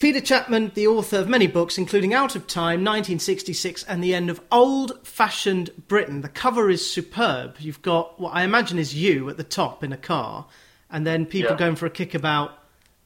Peter Chapman, the author of many books, including Out of Time, 1966, and The End of Old-Fashioned Britain. The cover is superb. You've got what I imagine is you at the top in a car, and then people going for a kickabout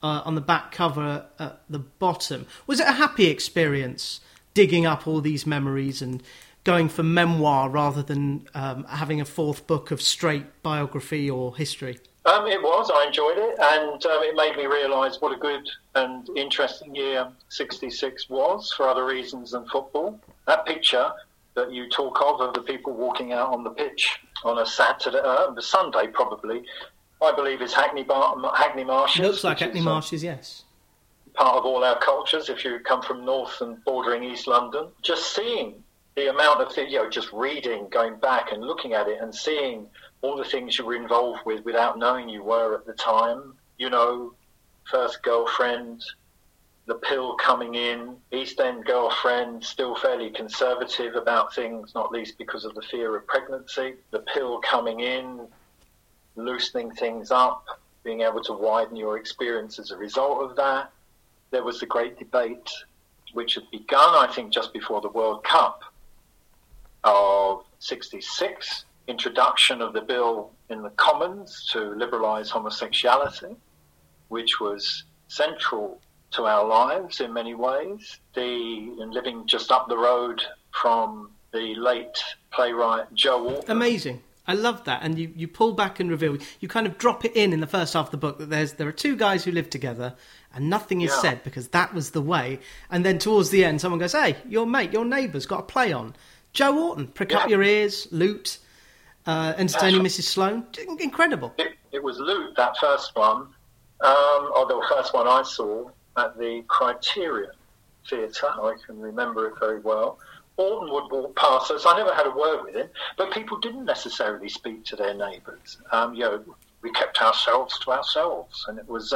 on the back cover at the bottom. Was it a happy experience, digging up all these memories and going for memoir rather than having a fourth book of straight biography or history? It was. I enjoyed it, and it made me realise what a good and interesting year 66 was, for other reasons than football. That picture that you talk of the people walking out on the pitch on a Saturday, Sunday probably, I believe is Hackney Marshes. It looks like Hackney Marshes, yes. Part of all our cultures, if you come from north and bordering East London. Just seeing the amount of things, just reading, going back and looking at it and seeing all the things you were involved with without knowing you were at the time. First girlfriend, the pill coming in, East End girlfriend, still fairly conservative about things, not least because of the fear of pregnancy. The pill coming in, loosening things up, being able to widen your experience as a result of that. There was the great debate, which had begun, I think, just before the World Cup of 66, introduction of the bill in the Commons to liberalise homosexuality, which was central to our lives in many ways. Living just up the road from the late playwright Joe Orton. Amazing. I love that. And you pull back and reveal. You kind of drop it in the first half of the book that there are two guys who live together and nothing is said because that was the way. And then towards the end, someone goes, hey, your neighbour's got a play on. Joe Orton, prick up your ears, Loot, Entertaining Mrs. Sloan. Incredible. It was Loot, that first one, or the first one I saw at the Criterion Theatre. I can remember it very well. Orton would walk past us. I never had a word with him, but people didn't necessarily speak to their neighbours. We kept ourselves to ourselves, and it was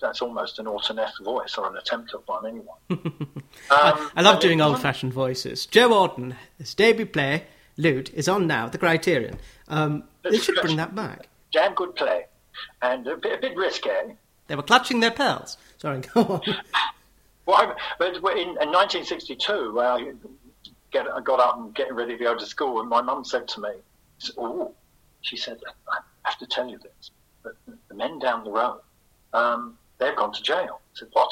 that's almost an Orton-esque voice, or an attempt at one, anyway. I love doing old-fashioned voices. Joe Orton, his debut play, Loot, is on now, the Criterion. They should bring that back. Damn good play, and a bit risque. They were clutching their pearls. Sorry, go on. Well, but in 1962, I got up and getting ready to go to school, and my mum said to me, I have to tell you this, but the men down the road, they've gone to jail. I said, what?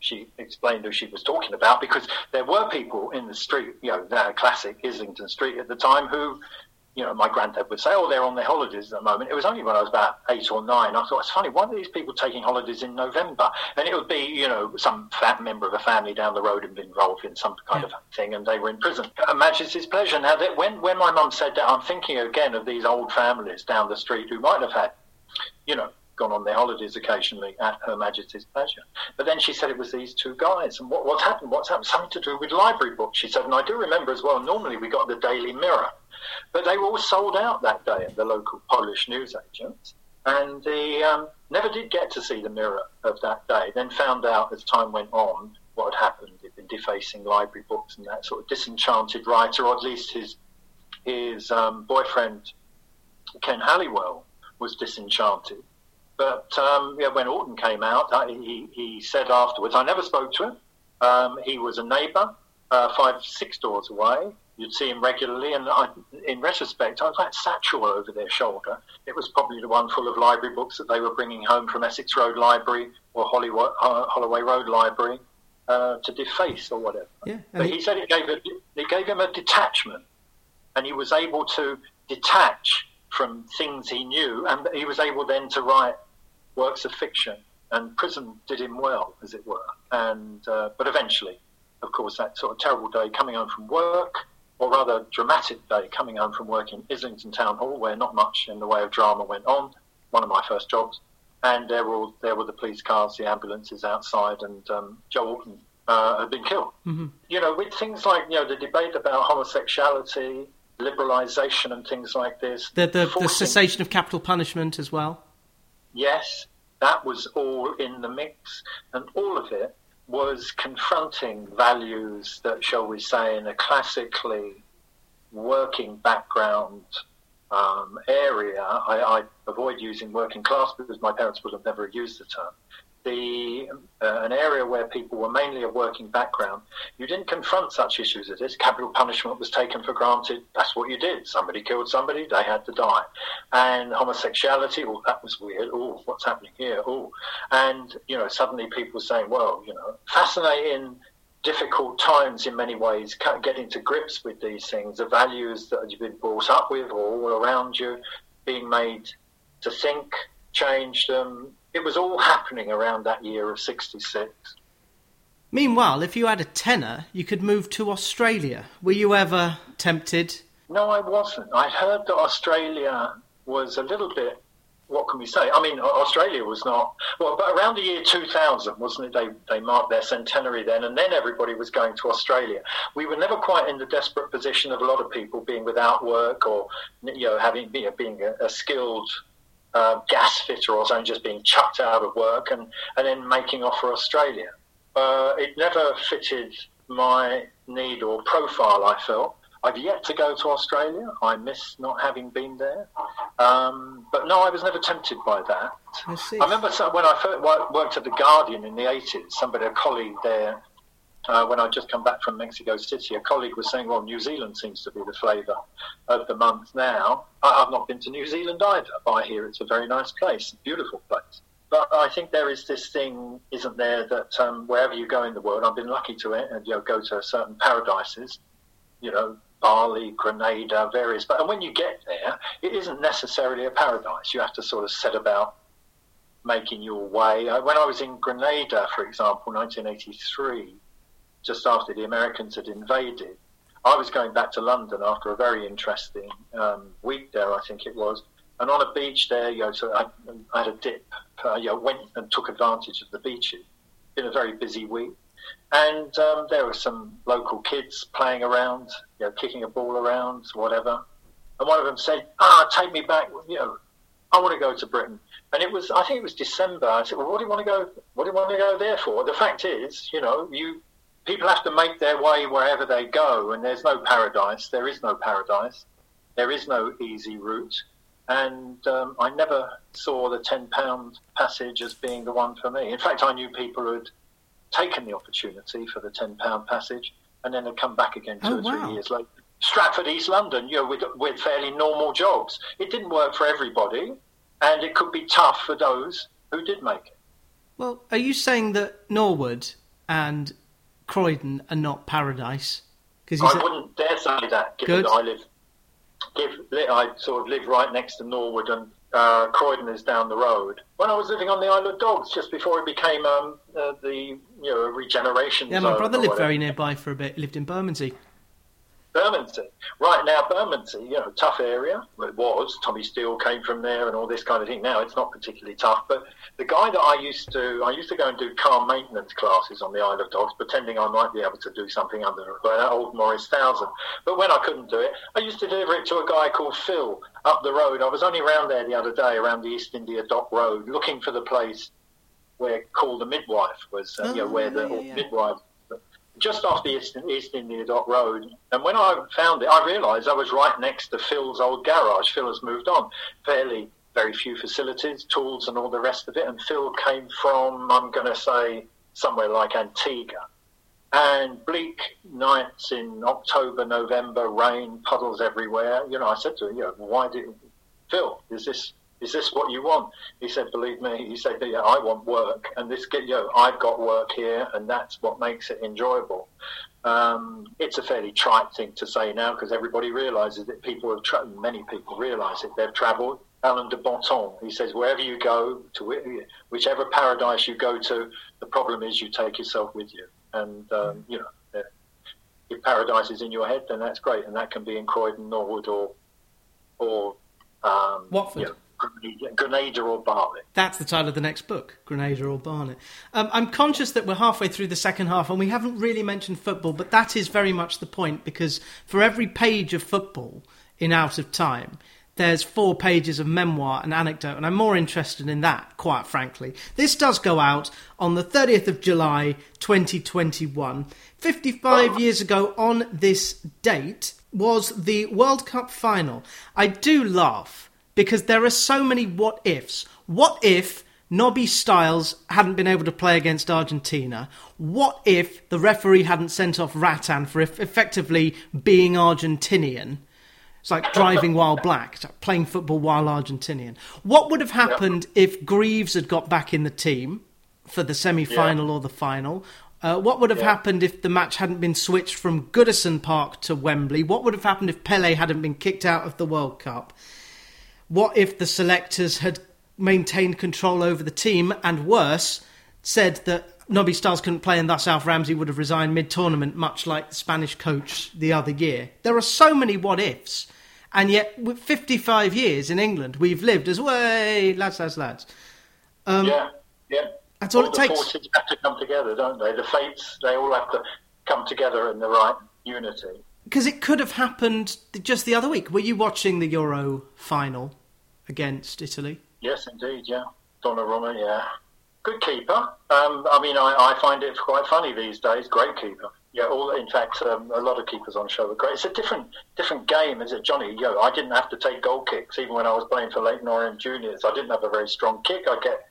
She explained who she was talking about, because there were people in the street, the classic Islington Street at the time, who, my granddad would say, they're on their holidays at the moment. It was only when I was about 8 or 9, I thought, it's funny, why are these people taking holidays in November? And it would be, some fat member of a family down the road had been involved in some kind of thing, and they were in prison. Imagine his pleasure. Now, that when my mum said that, I'm thinking again of these old families down the street who might have had, gone on their holidays occasionally at Her Majesty's pleasure. But then she said it was these two guys. And what's happened? Something to do with library books, she said. And I do remember as well, normally we got the Daily Mirror. But they were all sold out that day at the local Polish newsagent. And they never did get to see the Mirror of that day. Then found out as time went on what had happened. They'd been defacing library books, and that sort of disenchanted writer, or at least his boyfriend, Ken Halliwell, was disenchanted. But when Orton came out, he said afterwards, I never spoke to him. He was a neighbour, 5, 6 doors away. You'd see him regularly, and in retrospect, I had that satchel over their shoulder. It was probably the one full of library books that they were bringing home from Essex Road Library or Holloway Road Library to deface or whatever. Yeah, but he said it gave him a detachment, and he was able to detach from things he knew, and he was able then to write works of fiction, and prison did him well, as it were. And but eventually, of course, that sort of terrible day coming home from work, or rather dramatic day coming home from work in Islington Town Hall, where not much in the way of drama went on, one of my first jobs, and there were the police cars, the ambulances outside, and Joe Orton had been killed. Mm-hmm. With things like the debate about homosexuality, liberalisation and things like this. The cessation of capital punishment as well? Yes, that was all in the mix. And all of it was confronting values that, shall we say, in a classically working background area. I avoid using working class because my parents would have never used the term. an area where people were mainly of working background, you didn't confront such issues as this. Capital punishment was taken for granted. That's what you did. Somebody killed somebody, they had to die. And homosexuality, oh, that was weird. Oh, what's happening here? Oh. And, you know, suddenly people were saying, well, you know, fascinating, difficult times in many ways, getting to grips with these things, the values that you've been brought up with or all around you, being made to think, change them. It was all happening around that year of 66. Meanwhile, if you had a tenner, you could move to Australia. Were you ever tempted? No, I wasn't. I heard that Australia was a little bit, what can we say? I mean, Australia was not... Well, but around the year 2000, wasn't it? They marked their centenary then, and then everybody was going to Australia. We were never quite in the desperate position of a lot of people being without work or, you know, being a skilled... gas fitter or something, just being chucked out of work and then making off for Australia. It never fitted my need or profile, I felt. I've yet to go to Australia. I miss not having been there. But no, I was never tempted by that. I see. I remember when I first worked at The Guardian in the 80s, a colleague there, when I'd just come back from Mexico City, a colleague was saying, well, New Zealand seems to be the flavour of the month now. I've not been to New Zealand either, but I hear it's a very nice place, a beautiful place. But I think there is this thing, isn't there, that wherever you go in the world, I've been lucky to go to certain paradises, you know, Bali, Grenada, various. But and when you get there, it isn't necessarily a paradise. You have to sort of set about making your way. When I was in Grenada, for example, 1983, just after the Americans had invaded, I was going back to London after a very interesting week there, I think it was. And on a beach there, you know, so I had a dip, went and took advantage of the beaches. It's been a very busy week. And there were some local kids playing around, you know, kicking a ball around, whatever. And one of them said, take me back, you know, I want to go to Britain. And it was, I think it was December. I said, well, what do you want to go there for? The fact is, you know, people have to make their way wherever they go, and there's no paradise. There is no paradise. There is no easy route. And I never saw the £10 passage as being the one for me. In fact, I knew people who had taken the opportunity for the £10 passage and then had come back again two or 3 years later. Stratford, East London, you know, with fairly normal jobs. It didn't work for everybody, and it could be tough for those who did make it. Well, are you saying that Norwood and... Croydon and not paradise? Because I wouldn't dare say that, given that I live right next to Norwood, and Croydon is down the road. When I was living on the Isle of Dogs, just before it became the regeneration zone. Yeah, my brother lived very nearby for a bit. He lived in Bermondsey. Right now, Bermondsey, you know, tough area. It was. Tommy Steele came from there and all this kind of thing. Now it's not particularly tough. But the guy that I used to go and do car maintenance classes on the Isle of Dogs, pretending I might be able to do something under that old Morris Thousand. But when I couldn't do it, I used to deliver it to a guy called Phil up the road. I was only round there the other day, around the East India Dock Road, looking for the place where called the Midwife was, Midwife. Just off the East India Dock Road. And when I found it, I realised I was right next to Phil's old garage. Phil has moved on. Fairly very few facilities, tools and all the rest of it. And Phil came from, I'm going to say, somewhere like Antigua. And bleak nights in October, November, rain, puddles everywhere. You know, I said to him, Phil, is this what you want? He said, believe me, yeah, I want work, and this, you know, I've got work here, and that's what makes it enjoyable. It's a fairly trite thing to say now, because everybody realises that many people realise it, they've travelled. Alain de Botton, he says, wherever you go, to whichever paradise you go to, the problem is you take yourself with you, and, you know, if paradise is in your head, then that's great, and that can be in Croydon, Norwood, or Watford. You know, Grenada or Barnet. That's the title of the next book, Grenada or Barnet. I'm conscious that we're halfway through the second half and we haven't really mentioned football, but that is very much the point, because for every page of football in Out of Time, there's 4 pages of memoir and anecdote, and I'm more interested in that, quite frankly. This does go out on the 30th of July 2021. 55 years ago on this date was the World Cup final. I do laugh, because there are so many what-ifs. What if Nobby Stiles hadn't been able to play against Argentina. What if the referee hadn't sent off Rattan for effectively being Argentinian? It's like driving while black, it's like playing football while Argentinian. What would have happened if Greaves had got back in the team for the semi-final or the final? What would have happened if the match hadn't been switched from Goodison Park to Wembley? What would have happened if Pele hadn't been kicked out of the World Cup? What if the selectors had maintained control over the team and, worse, said that Nobby Stiles couldn't play and thus Alf Ramsey would have resigned mid-tournament, much like the Spanish coach the other year? There are so many what-ifs, and yet with 55 years in England, we've lived as, way, lads. That's all it takes. The forces have to come together, don't they? The fates, they all have to come together in the right unity. Because it could have happened just the other week. Were you watching the Euro final against Italy? Yes, indeed, yeah. Donnarumma, yeah. Good keeper. I find it quite funny these days. Great keeper. Yeah, a lot of keepers on show are great. It's a different game, is it, Johnny? Yo, I didn't have to take goal kicks even when I was playing for Leighton Orient Juniors. I didn't have a very strong kick. I get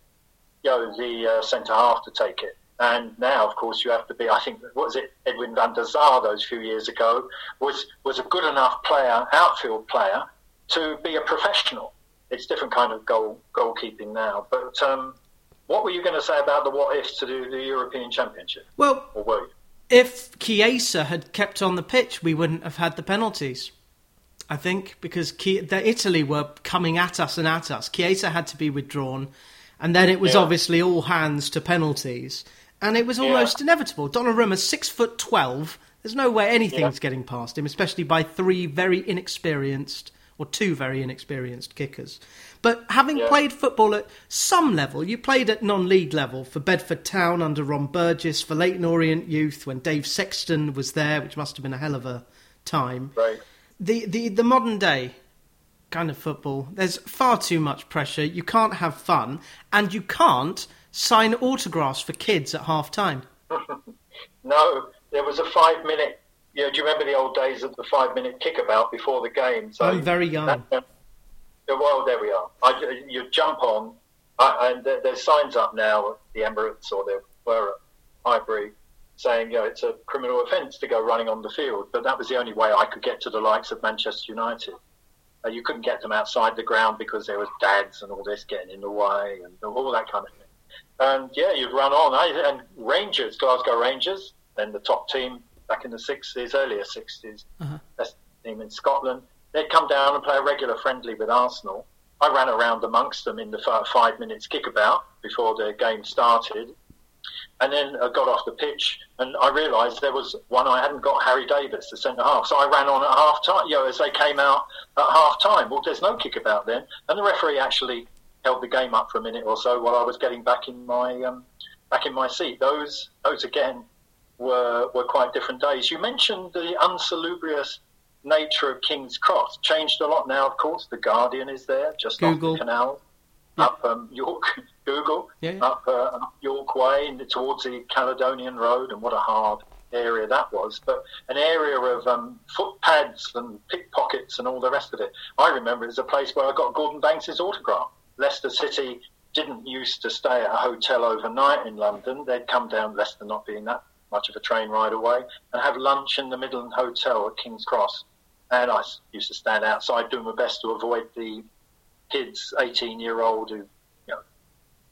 the centre-half to take it. And now, of course, you have to be, I think, what was it, Edwin van der Sar those few years ago, was a good enough player, outfield player, to be a professional. It's a different kind of goalkeeping now. But what were you going to say about the what-ifs to do the European Championship? Well, or were you? If Chiesa had kept on the pitch, we wouldn't have had the penalties, I think, because Italy were coming at us and at us. Chiesa had to be withdrawn, and then it was obviously all hands to penalties. And it was almost inevitable. Donnarumma, 6'12". There's no way anything's getting past him, especially by two very inexperienced kickers. But having played football at some level, you played at non-league level for Bedford Town under Ron Burgess, for Leighton Orient Youth when Dave Sexton was there, which must have been a hell of a time. Right. The modern day kind of football, there's far too much pressure. You can't have fun, and you can't sign autographs for kids at half-time. No, there was a 5-minute... Yeah, do you remember the old days of the 5-minute kickabout before the game? So I'm very young. There we are. You jump on, and there's signs up now at the Emirates, or there were at Highbury, saying it's a criminal offence to go running on the field, but that was the only way I could get to the likes of Manchester United. You couldn't get them outside the ground because there was dads and all this getting in the way and all that kind of thing. And you'd run on. And Rangers, Glasgow Rangers, then the top team back in the 60s, earlier 60s, best team in Scotland, they'd come down and play a regular friendly with Arsenal. I ran around amongst them in the 5 minutes kickabout before the game started, and then I got off the pitch and I realised there was one I hadn't got, Harry Davis, the centre-half, so I ran on at half-time, as they came out at half-time. Well, there's no kickabout then, and the referee actually held the game up for a minute or so while I was getting back in my seat. Those again were quite different days. You mentioned the unsalubrious nature of King's Cross. Changed a lot now, of course. The Guardian is there, just Google. Off the canal, up York, Google, up York Way and towards the Caledonian Road, and what a hard area that was. But an area of footpads and pickpockets and all the rest of it. I remember it was a place where I got Gordon Banks' autograph. Leicester City didn't used to stay at a hotel overnight in London. They'd come down, Leicester not being that much of a train ride away, and have lunch in the Midland Hotel at King's Cross. And I used to stand outside doing my best to avoid the kids, 18-year-old, who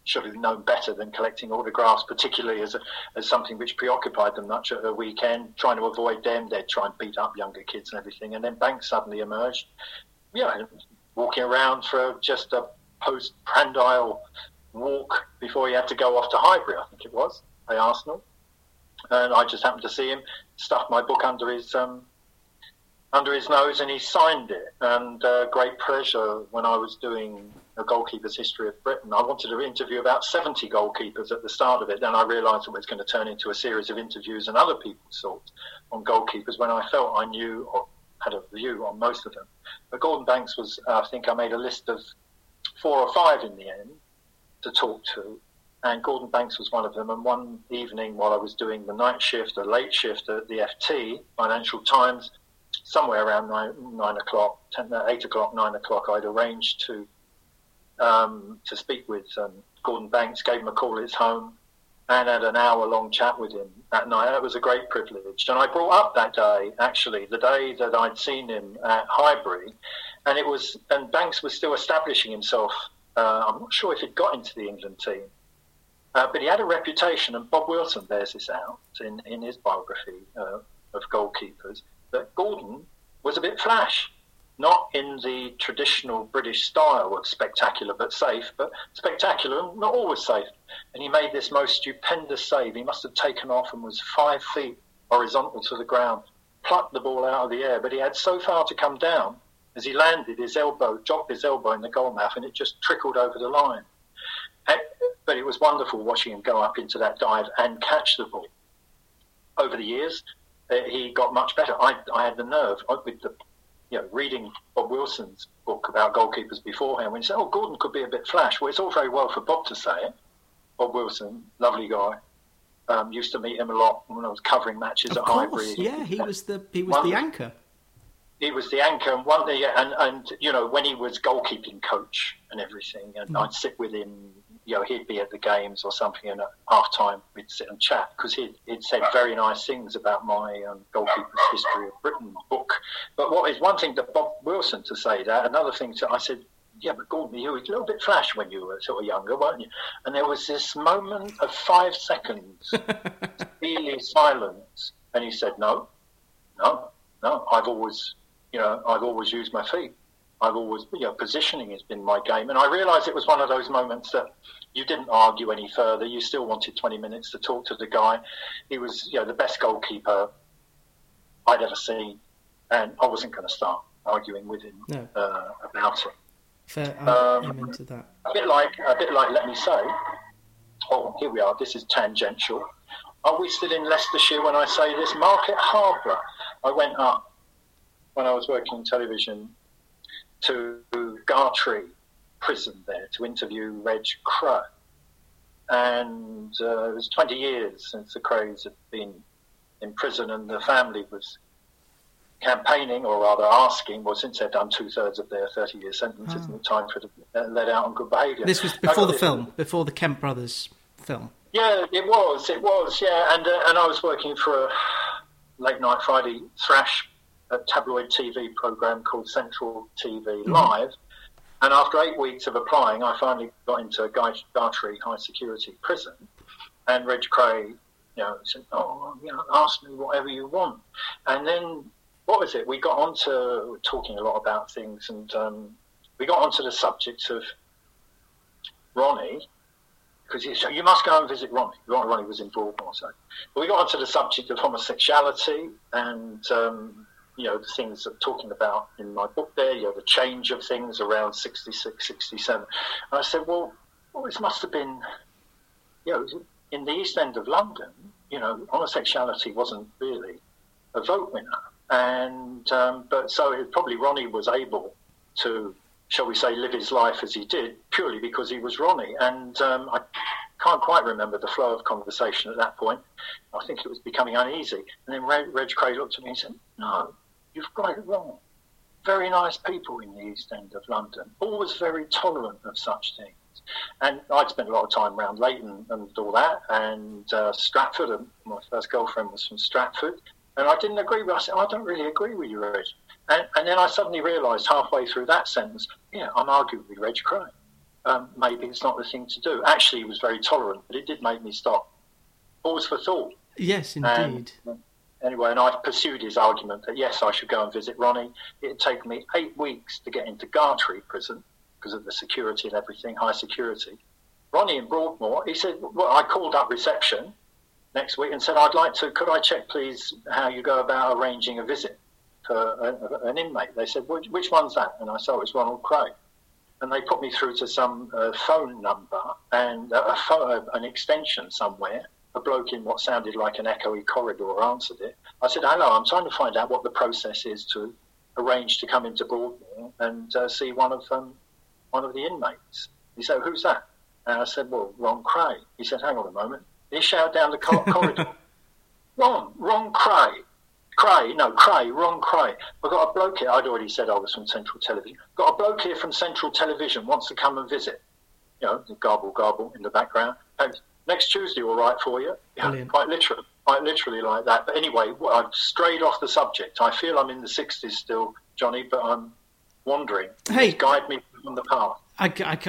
should have known better than collecting autographs, particularly as something which preoccupied them much at the weekend, trying to avoid them. They'd try and beat up younger kids and everything. And then Banks suddenly emerged, walking around for just a post-Prandile walk before he had to go off to Highbury, I think it was, by Arsenal. And I just happened to see him stuff my book under his nose, and he signed it. And great pleasure when I was doing a goalkeeper's history of Britain. I wanted to interview about 70 goalkeepers at the start of it. Then I realised it was going to turn into a series of interviews and other people's thoughts on goalkeepers when I felt I knew or had a view on most of them. But Gordon Banks was, I think I made a list of 4 or 5 in the end to talk to. And Gordon Banks was one of them. And one evening while I was doing the night shift, the late shift at the FT, Financial Times, somewhere around 8 o'clock, 9 o'clock, I'd arranged to speak with Gordon Banks gave him a call at his home and had an hour-long chat with him that night. And it was a great privilege. And I brought up that day, actually, the day that I'd seen him at Highbury, and it was, and Banks was still establishing himself. I'm not sure if he'd got into the England team, but he had a reputation. And Bob Wilson bears this out in his biography of goalkeepers, that Gordon was a bit flash, not in the traditional British style of spectacular but safe, but spectacular and not always safe. And he made this most stupendous save. He must have taken off and was 5 feet horizontal to the ground, plucked the ball out of the air, but he had so far to come down. As he landed, his elbow, dropped his elbow in the goal mouth, and it just trickled over the line. But it was wonderful watching him go up into that dive and catch the ball. Over the years, he got much better. I had the nerve, with the, you know, reading Bob Wilson's book about goalkeepers beforehand, when he said, oh, Gordon could be a bit flash. Well, it's all very well for Bob to say it. Bob Wilson, lovely guy. Used to meet him a lot when I was covering matches at Highbury. Yeah, he was the anchor. He was the anchor, and one day, and you know, when he was goalkeeping coach and everything, and I'd sit with him. You know, he'd be at the games or something, and at half time we'd sit and chat, because he'd said very nice things about my Goalkeeper's History of Britain book. But what is one thing that Bob Wilson to say that, another thing to, I said, yeah, but Gordon, you were a little bit flash when you were sort of younger, weren't you? And there was this moment of 5 seconds, really silence, and he said, no, I've always used my feet. I've always, you know, positioning has been my game. And I realised it was one of those moments that you didn't argue any further. You still wanted 20 minutes to talk to the guy. He was, you know, the best goalkeeper I'd ever seen. And I wasn't going to start arguing with him about it. Fair, I'm into that. A bit like, let me say, oh, here we are. This is tangential. Are we still in Leicestershire when I say this? Market Harborough. I went up, when I was working in television, to Gartree prison there to interview Reg Crowe. And it was 20 years since the Crowes had been in prison, and the family was campaigning, or rather asking, well, since they've done two-thirds of their 30-year sentence, isn't it time for them to let out on good behaviour? This was before the film, before the Kemp Brothers film. Yeah, it was, yeah. And I was working for a late-night Friday thrash a tabloid TV programme called Central TV Live. And after 8 weeks of applying, I finally got into Gartree high security prison. And Reg Cray, you know, said, oh, you know, ask me whatever you want. And then, what was it? We got on to talking a lot about things, and we got onto the subject of Ronnie, because he said, you must go and visit Ronnie. Ronnie was involved also. But we got onto the subject of homosexuality and... you know, the things I'm talking about in my book there, you know, the change of things around 66, 67. And I said, well, this must have been, you know, in the East End of London, you know, homosexuality wasn't really a vote winner. And, but so it, probably Ronnie was able to, shall we say, live his life as he did, purely because he was Ronnie. And I can't quite remember the flow of conversation at that point. I think it was becoming uneasy. And then Reg Cray looked at me and said, no, you've got it wrong. Very nice people in the East End of London, always very tolerant of such things. And I'd spent a lot of time around Leighton and all that, and Stratford, and my first girlfriend was from Stratford, and I didn't agree with her. I said, I don't really agree with you, Reg. And then I suddenly realised halfway through that sentence, yeah, I'm arguing with Reg Cray. Maybe it's not the thing to do. Actually, he was very tolerant, but it did make me stop. Pause for thought. Yes, indeed. Anyway, and I pursued his argument that, yes, I should go and visit Ronnie. It had taken me 8 weeks to get into Gartree prison because of the security and everything, high security. Ronnie in Broadmoor, he said, well, I called up reception next week and said, I'd like to, could I check, please, how you go about arranging a visit for an inmate? They said, which one's that? And I said, it's Ronald Craig. And they put me through to some phone number and an extension somewhere. A bloke in what sounded like an echoey corridor answered it. I said, hello, I'm trying to find out what the process is to arrange to come into Broadmoor and see one of the inmates. He said, who's that? And I said, well, Ron Cray. He said, hang on a moment. He shouted down the corridor. Ron Cray. I've got a bloke here. I'd already said I was from Central Television. Got a bloke here from Central Television, wants to come and visit. you know, garble, garble in the background. Next Tuesday, all right for you. Yeah, quite literally like that. But anyway, I've strayed off the subject. I feel I'm in the 60s still, Johnny, but I'm wandering. Hey, guide me on the path.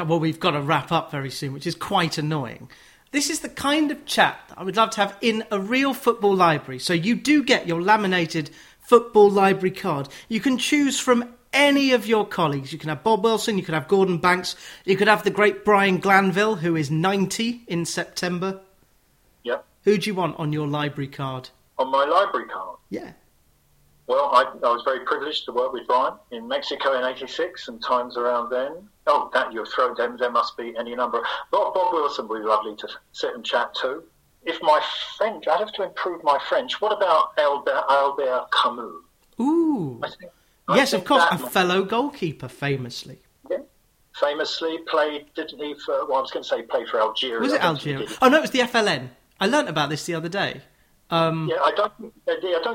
Well, we've got to wrap up very soon, which is quite annoying. This is the kind of chat that I would love to have in a real football library. So you do get your laminated football library card. You can choose from any of your colleagues. You can have Bob Wilson, you could have Gordon Banks, you could have the great Brian Glanville, who is 90 in September. Yeah. Who do you want on your library card? On my library card? Yeah. Well, I was very privileged to work with Brian in Mexico in 86 and times around then. Oh, that you've thrown them, there must be any number. Bob Wilson would be lovely to sit and chat to. If my French, I'd have to improve my French. What about Albert Camus? Ooh. Yes, of course, a fellow goalkeeper, famously. Yeah, famously played, didn't he, for, well, I was going to say played for Algeria. Was it Algeria? Oh, no, it was the FLN. I learnt about this the other day. Yeah, I don't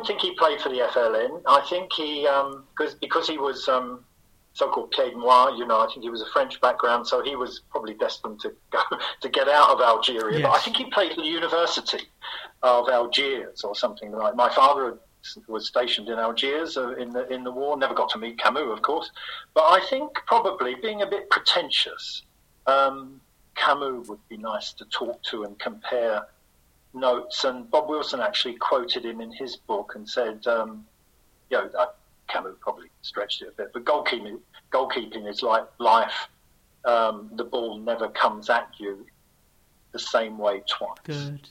think he played for the FLN. I think he, because he was so-called pied noir, you know, I think he was a French background, so he was probably destined to go, to get out of Algeria. Yes. But I think he played for the University of Algiers or something like that. My father was stationed in Algiers in the war, never got to meet Camus, of course. But I think probably, being a bit pretentious, Camus would be nice to talk to and compare notes, and Bob Wilson actually quoted him in his book and said, Camus probably stretched it a bit, but goalkeeping is like life. The ball never comes at you the same way twice. Good.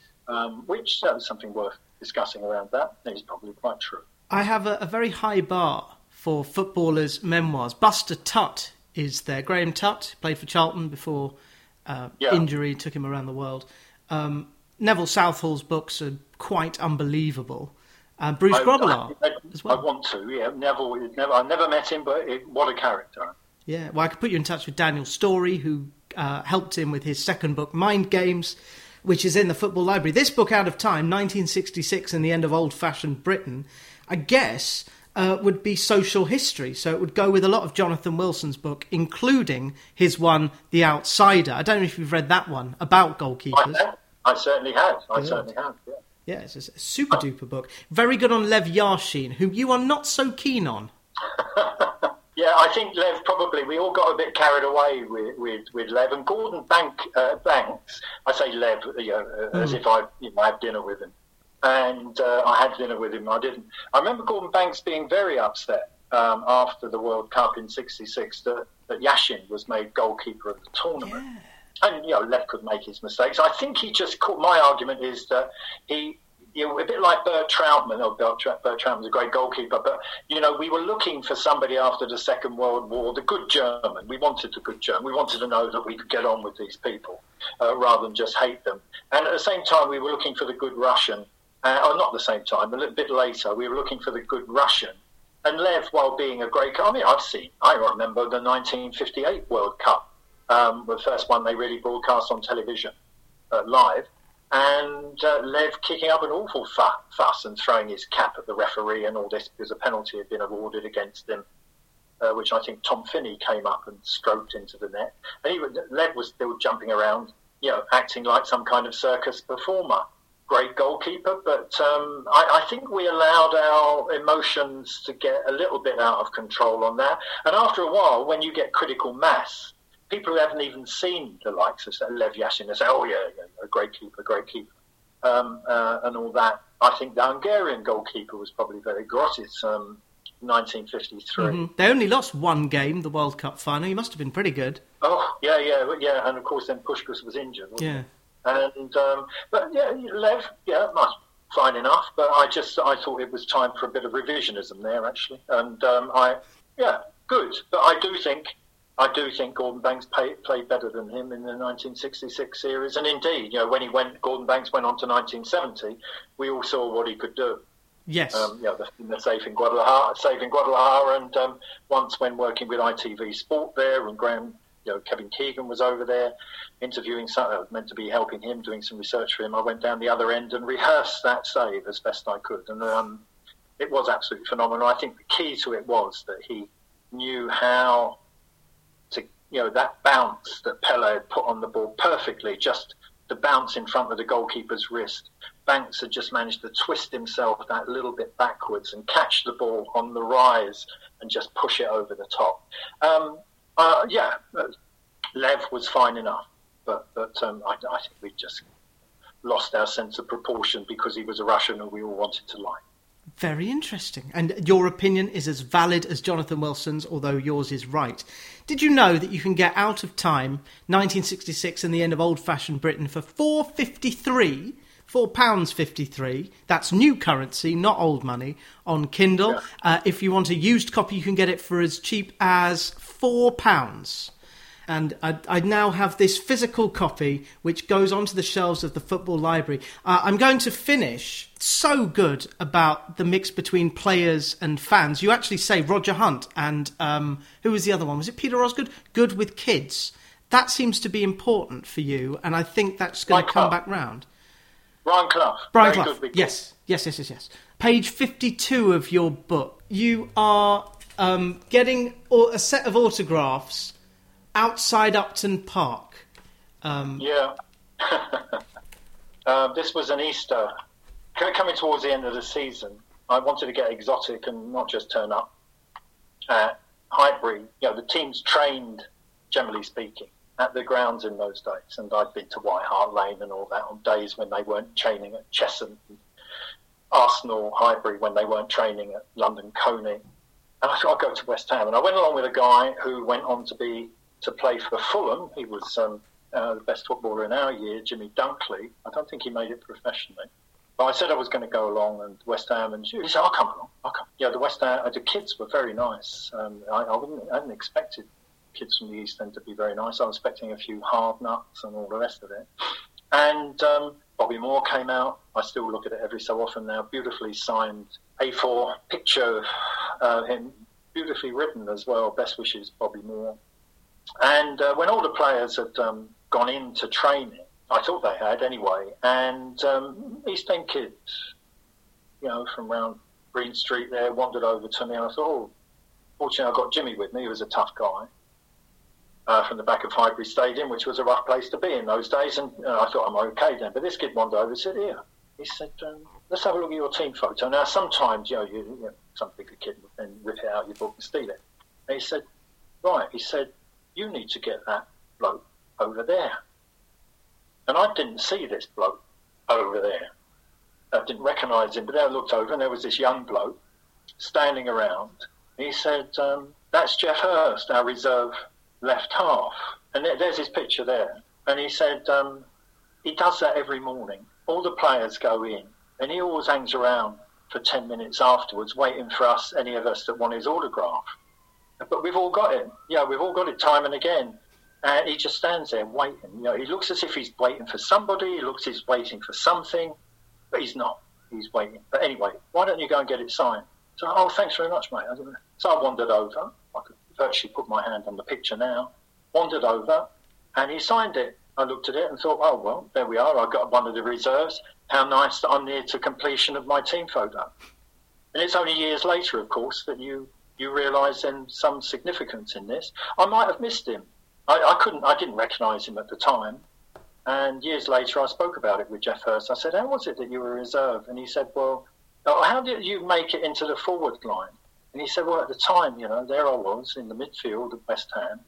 Which that was something worth discussing around that. It is probably quite true. I have a very high bar for footballers' memoirs. Buster Tutt is there. Graham Tutt played for Charlton before injury took him around the world. Neville Southall's books are quite unbelievable. Bruce Grobbelaar as well. I want to, yeah. Neville, I never met him, but what a character. Yeah, well, I could put you in touch with Daniel Story, who helped him with his second book, Mind Games, which is in the football library. This book, Out of Time, 1966 and the End of Old-Fashioned Britain, I guess would be social history. So it would go with a lot of Jonathan Wilson's book, including his one, The Outsider. I don't know if you've read that one, about goalkeepers. I certainly have. Yeah. Yeah, it's a super-duper book. Very good on Lev Yashin, whom you are not so keen on. Yeah, I think Lev probably... We all got a bit carried away with Lev. And Gordon Banks... I say Lev as if I had dinner with him. And I had dinner with him, I didn't. I remember Gordon Banks being very upset after the World Cup in 66 that Yashin was made goalkeeper of the tournament. Yeah. And, you know, Lev could make his mistakes. I think he just caught... My argument is that he... You know, a bit like Bert Troutman. Oh, Bert Troutman's a great goalkeeper. But, you know, we were looking for somebody after the Second World War, the good German. We wanted the good German. We wanted to know that we could get on with these people rather than just hate them. And at the same time, we were looking for the good Russian. Or not the same time, a little bit later, we were looking for the good Russian. And Lev, while being a great... I mean, I remember the 1958 World Cup. The first one they really broadcast on television live, and Lev kicking up an awful fuss and throwing his cap at the referee and all this because a penalty had been awarded against him, which I think Tom Finney came up and stroked into the net. And Lev was still jumping around, you know, acting like some kind of circus performer. Great goalkeeper, but I think we allowed our emotions to get a little bit out of control on that. And after a while, when you get critical mass, people who haven't even seen the likes of Lev Yashin, they say, oh, yeah, a great keeper, and all that. I think the Hungarian goalkeeper was probably very Grottis, 1953. Mm-hmm. They only lost one game, the World Cup final. He must have been pretty good. Oh, yeah. And, of course, then Puskás was injured. Wasn't he? And, but, yeah, Lev, yeah, fine enough. But I thought it was time for a bit of revisionism there, actually. And, good. But I do think Gordon Banks played better than him in the 1966 series. And indeed, you know, when Gordon Banks went on to 1970, we all saw what he could do. Yes. The save in Guadalajara, and once when working with ITV Sport there, and Kevin Keegan was over there interviewing someone meant to be helping him, doing some research for him. I went down the other end and rehearsed that save as best I could. And it was absolutely phenomenal. I think the key to it was that he knew how to you know, that bounce that Pele had put on the ball perfectly, just the bounce in front of the goalkeeper's wrist. Banks had just managed to twist himself that little bit backwards and catch the ball on the rise and just push it over the top. Lev was fine enough, but I think we just lost our sense of proportion because he was a Russian and we all wanted to like. Very interesting. And your opinion is as valid as Jonathan Wilson's, although yours is right. Did you know that you can get Out of Time, 1966 and the End of Old-Fashioned Britain, for £4.53, £4.53, that's new currency, not old money, on Kindle. Yeah. If you want a used copy, you can get it for as cheap as £4. And I now have this physical copy, which goes onto the shelves of the football library. I'm going to finish. So good about the mix between players and fans. You actually say Roger Hunt and who was the other one? Was it Peter Osgood? Good with kids. That seems to be important for you, and I think that's going to come back round. Brian Clough. Brian Clough, yes. Page 52 of your book. You are getting a set of autographs outside Upton Park. This was an Easter. Coming towards the end of the season, I wanted to get exotic and not just turn up at Highbury. You know, the teams trained, generally speaking, at the grounds in those days. And I'd been to White Hart Lane and all that on days when they weren't training at Chesham, Arsenal, Highbury, when they weren't training at London Coney. And I thought I'd go to West Ham. And I went along with a guy who went on to play for Fulham. He was the best footballer in our year, Jimmy Dunkley. I don't think he made it professionally. But I said I was going to go along, and West Ham, and he said, I'll come along. Yeah, the West Ham, the kids were very nice. I hadn't expected kids from the East End to be very nice. I was expecting a few hard nuts and all the rest of it. And Bobby Moore came out. I still look at it every so often now. Beautifully signed A4 picture of him, beautifully written as well. Best wishes, Bobby Moore. And when all the players had gone into training, I thought they had anyway, and East End kids, you know, from round Green Street there, wandered over to me, and I thought, fortunately I got Jimmy with me, he was a tough guy, from the back of Highbury Stadium, which was a rough place to be in those days, and I thought, I'm okay then, but this kid wandered over and said, here, he said, let's have a look at your team photo. Now, sometimes, you know some bigger kid would then rip it out of your book and steal it. And he said, right, he said, you need to get that bloke over there. And I didn't see this bloke over there. I didn't recognise him, but I looked over and there was this young bloke standing around. He said, that's Jeff Hurst, our reserve left half. And there's his picture there. And he said, he does that every morning. All the players go in and he always hangs around for 10 minutes afterwards waiting for us, any of us that want his autograph. But we've all got it. Yeah, we've all got it time and again. And he just stands there waiting. You know, he looks as if he's waiting for somebody. He looks as if he's waiting for something, but he's not. He's waiting. But anyway, why don't you go and get it signed? So, thanks very much, mate. So I wandered over. I could virtually put my hand on the picture now. Wandered over, and he signed it. I looked at it and thought, there we are. I got one of the reserves. How nice that I'm near to completion of my team photo. And it's only years later, of course, that you realise then some significance in this. I might have missed him. I didn't recognise him at the time. And years later, I spoke about it with Jeff Hurst. I said, how was it that you were a reserve? And he said, well, how did you make it into the forward line? And he said, well, at the time, you know, there I was in the midfield at West Ham.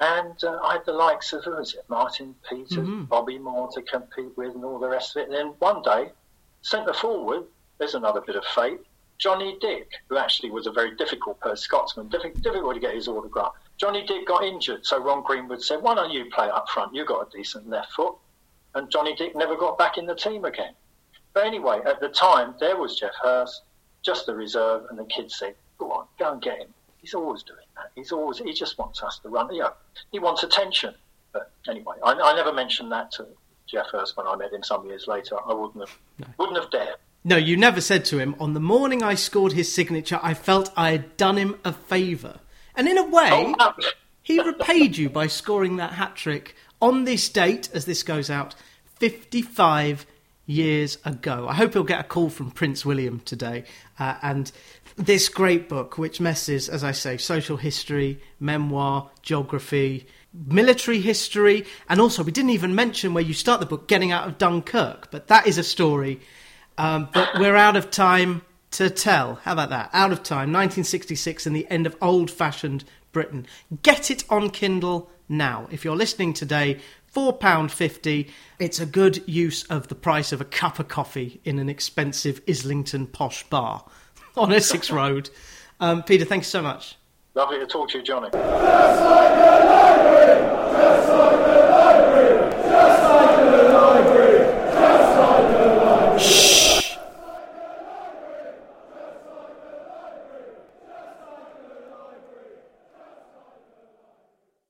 And I had the likes of, Martin Peters, Bobby Moore to compete with and all the rest of it. And then one day, centre forward, there's another bit of fate, Johnny Dick, who actually was a very difficult Scotsman, difficult to get his autograph. Johnny Dick got injured, so Ron Greenwood said, why don't you play up front? You've got a decent left foot. And Johnny Dick never got back in the team again. But anyway, at the time, there was Jeff Hurst, just the reserve, and the kids said, go on, go and get him. He's always doing that. He just wants us to run. You know, he wants attention. But anyway, I never mentioned that to Jeff Hurst when I met him some years later. I wouldn't have dared. No, you never said to him, on the morning I scored his signature, I felt I had done him a favour. And in a way, he repaid you by scoring that hat-trick on this date, as this goes out, 55 years ago. I hope he'll get a call from Prince William today. And this great book, which messes, as I say, social history, memoir, geography, military history, and also we didn't even mention where you start the book, getting out of Dunkirk, but that is a story. But we're out of time to tell. How about that? Out of Time, 1966 and the end of old-fashioned Britain. Get it on Kindle now. If you're listening today, £4.50. It's a good use of the price of a cup of coffee in an expensive Islington posh bar on Essex Road. Peter, thanks so much. Lovely to talk to you, Johnny. Just like the library! Just like the library! Just like the library!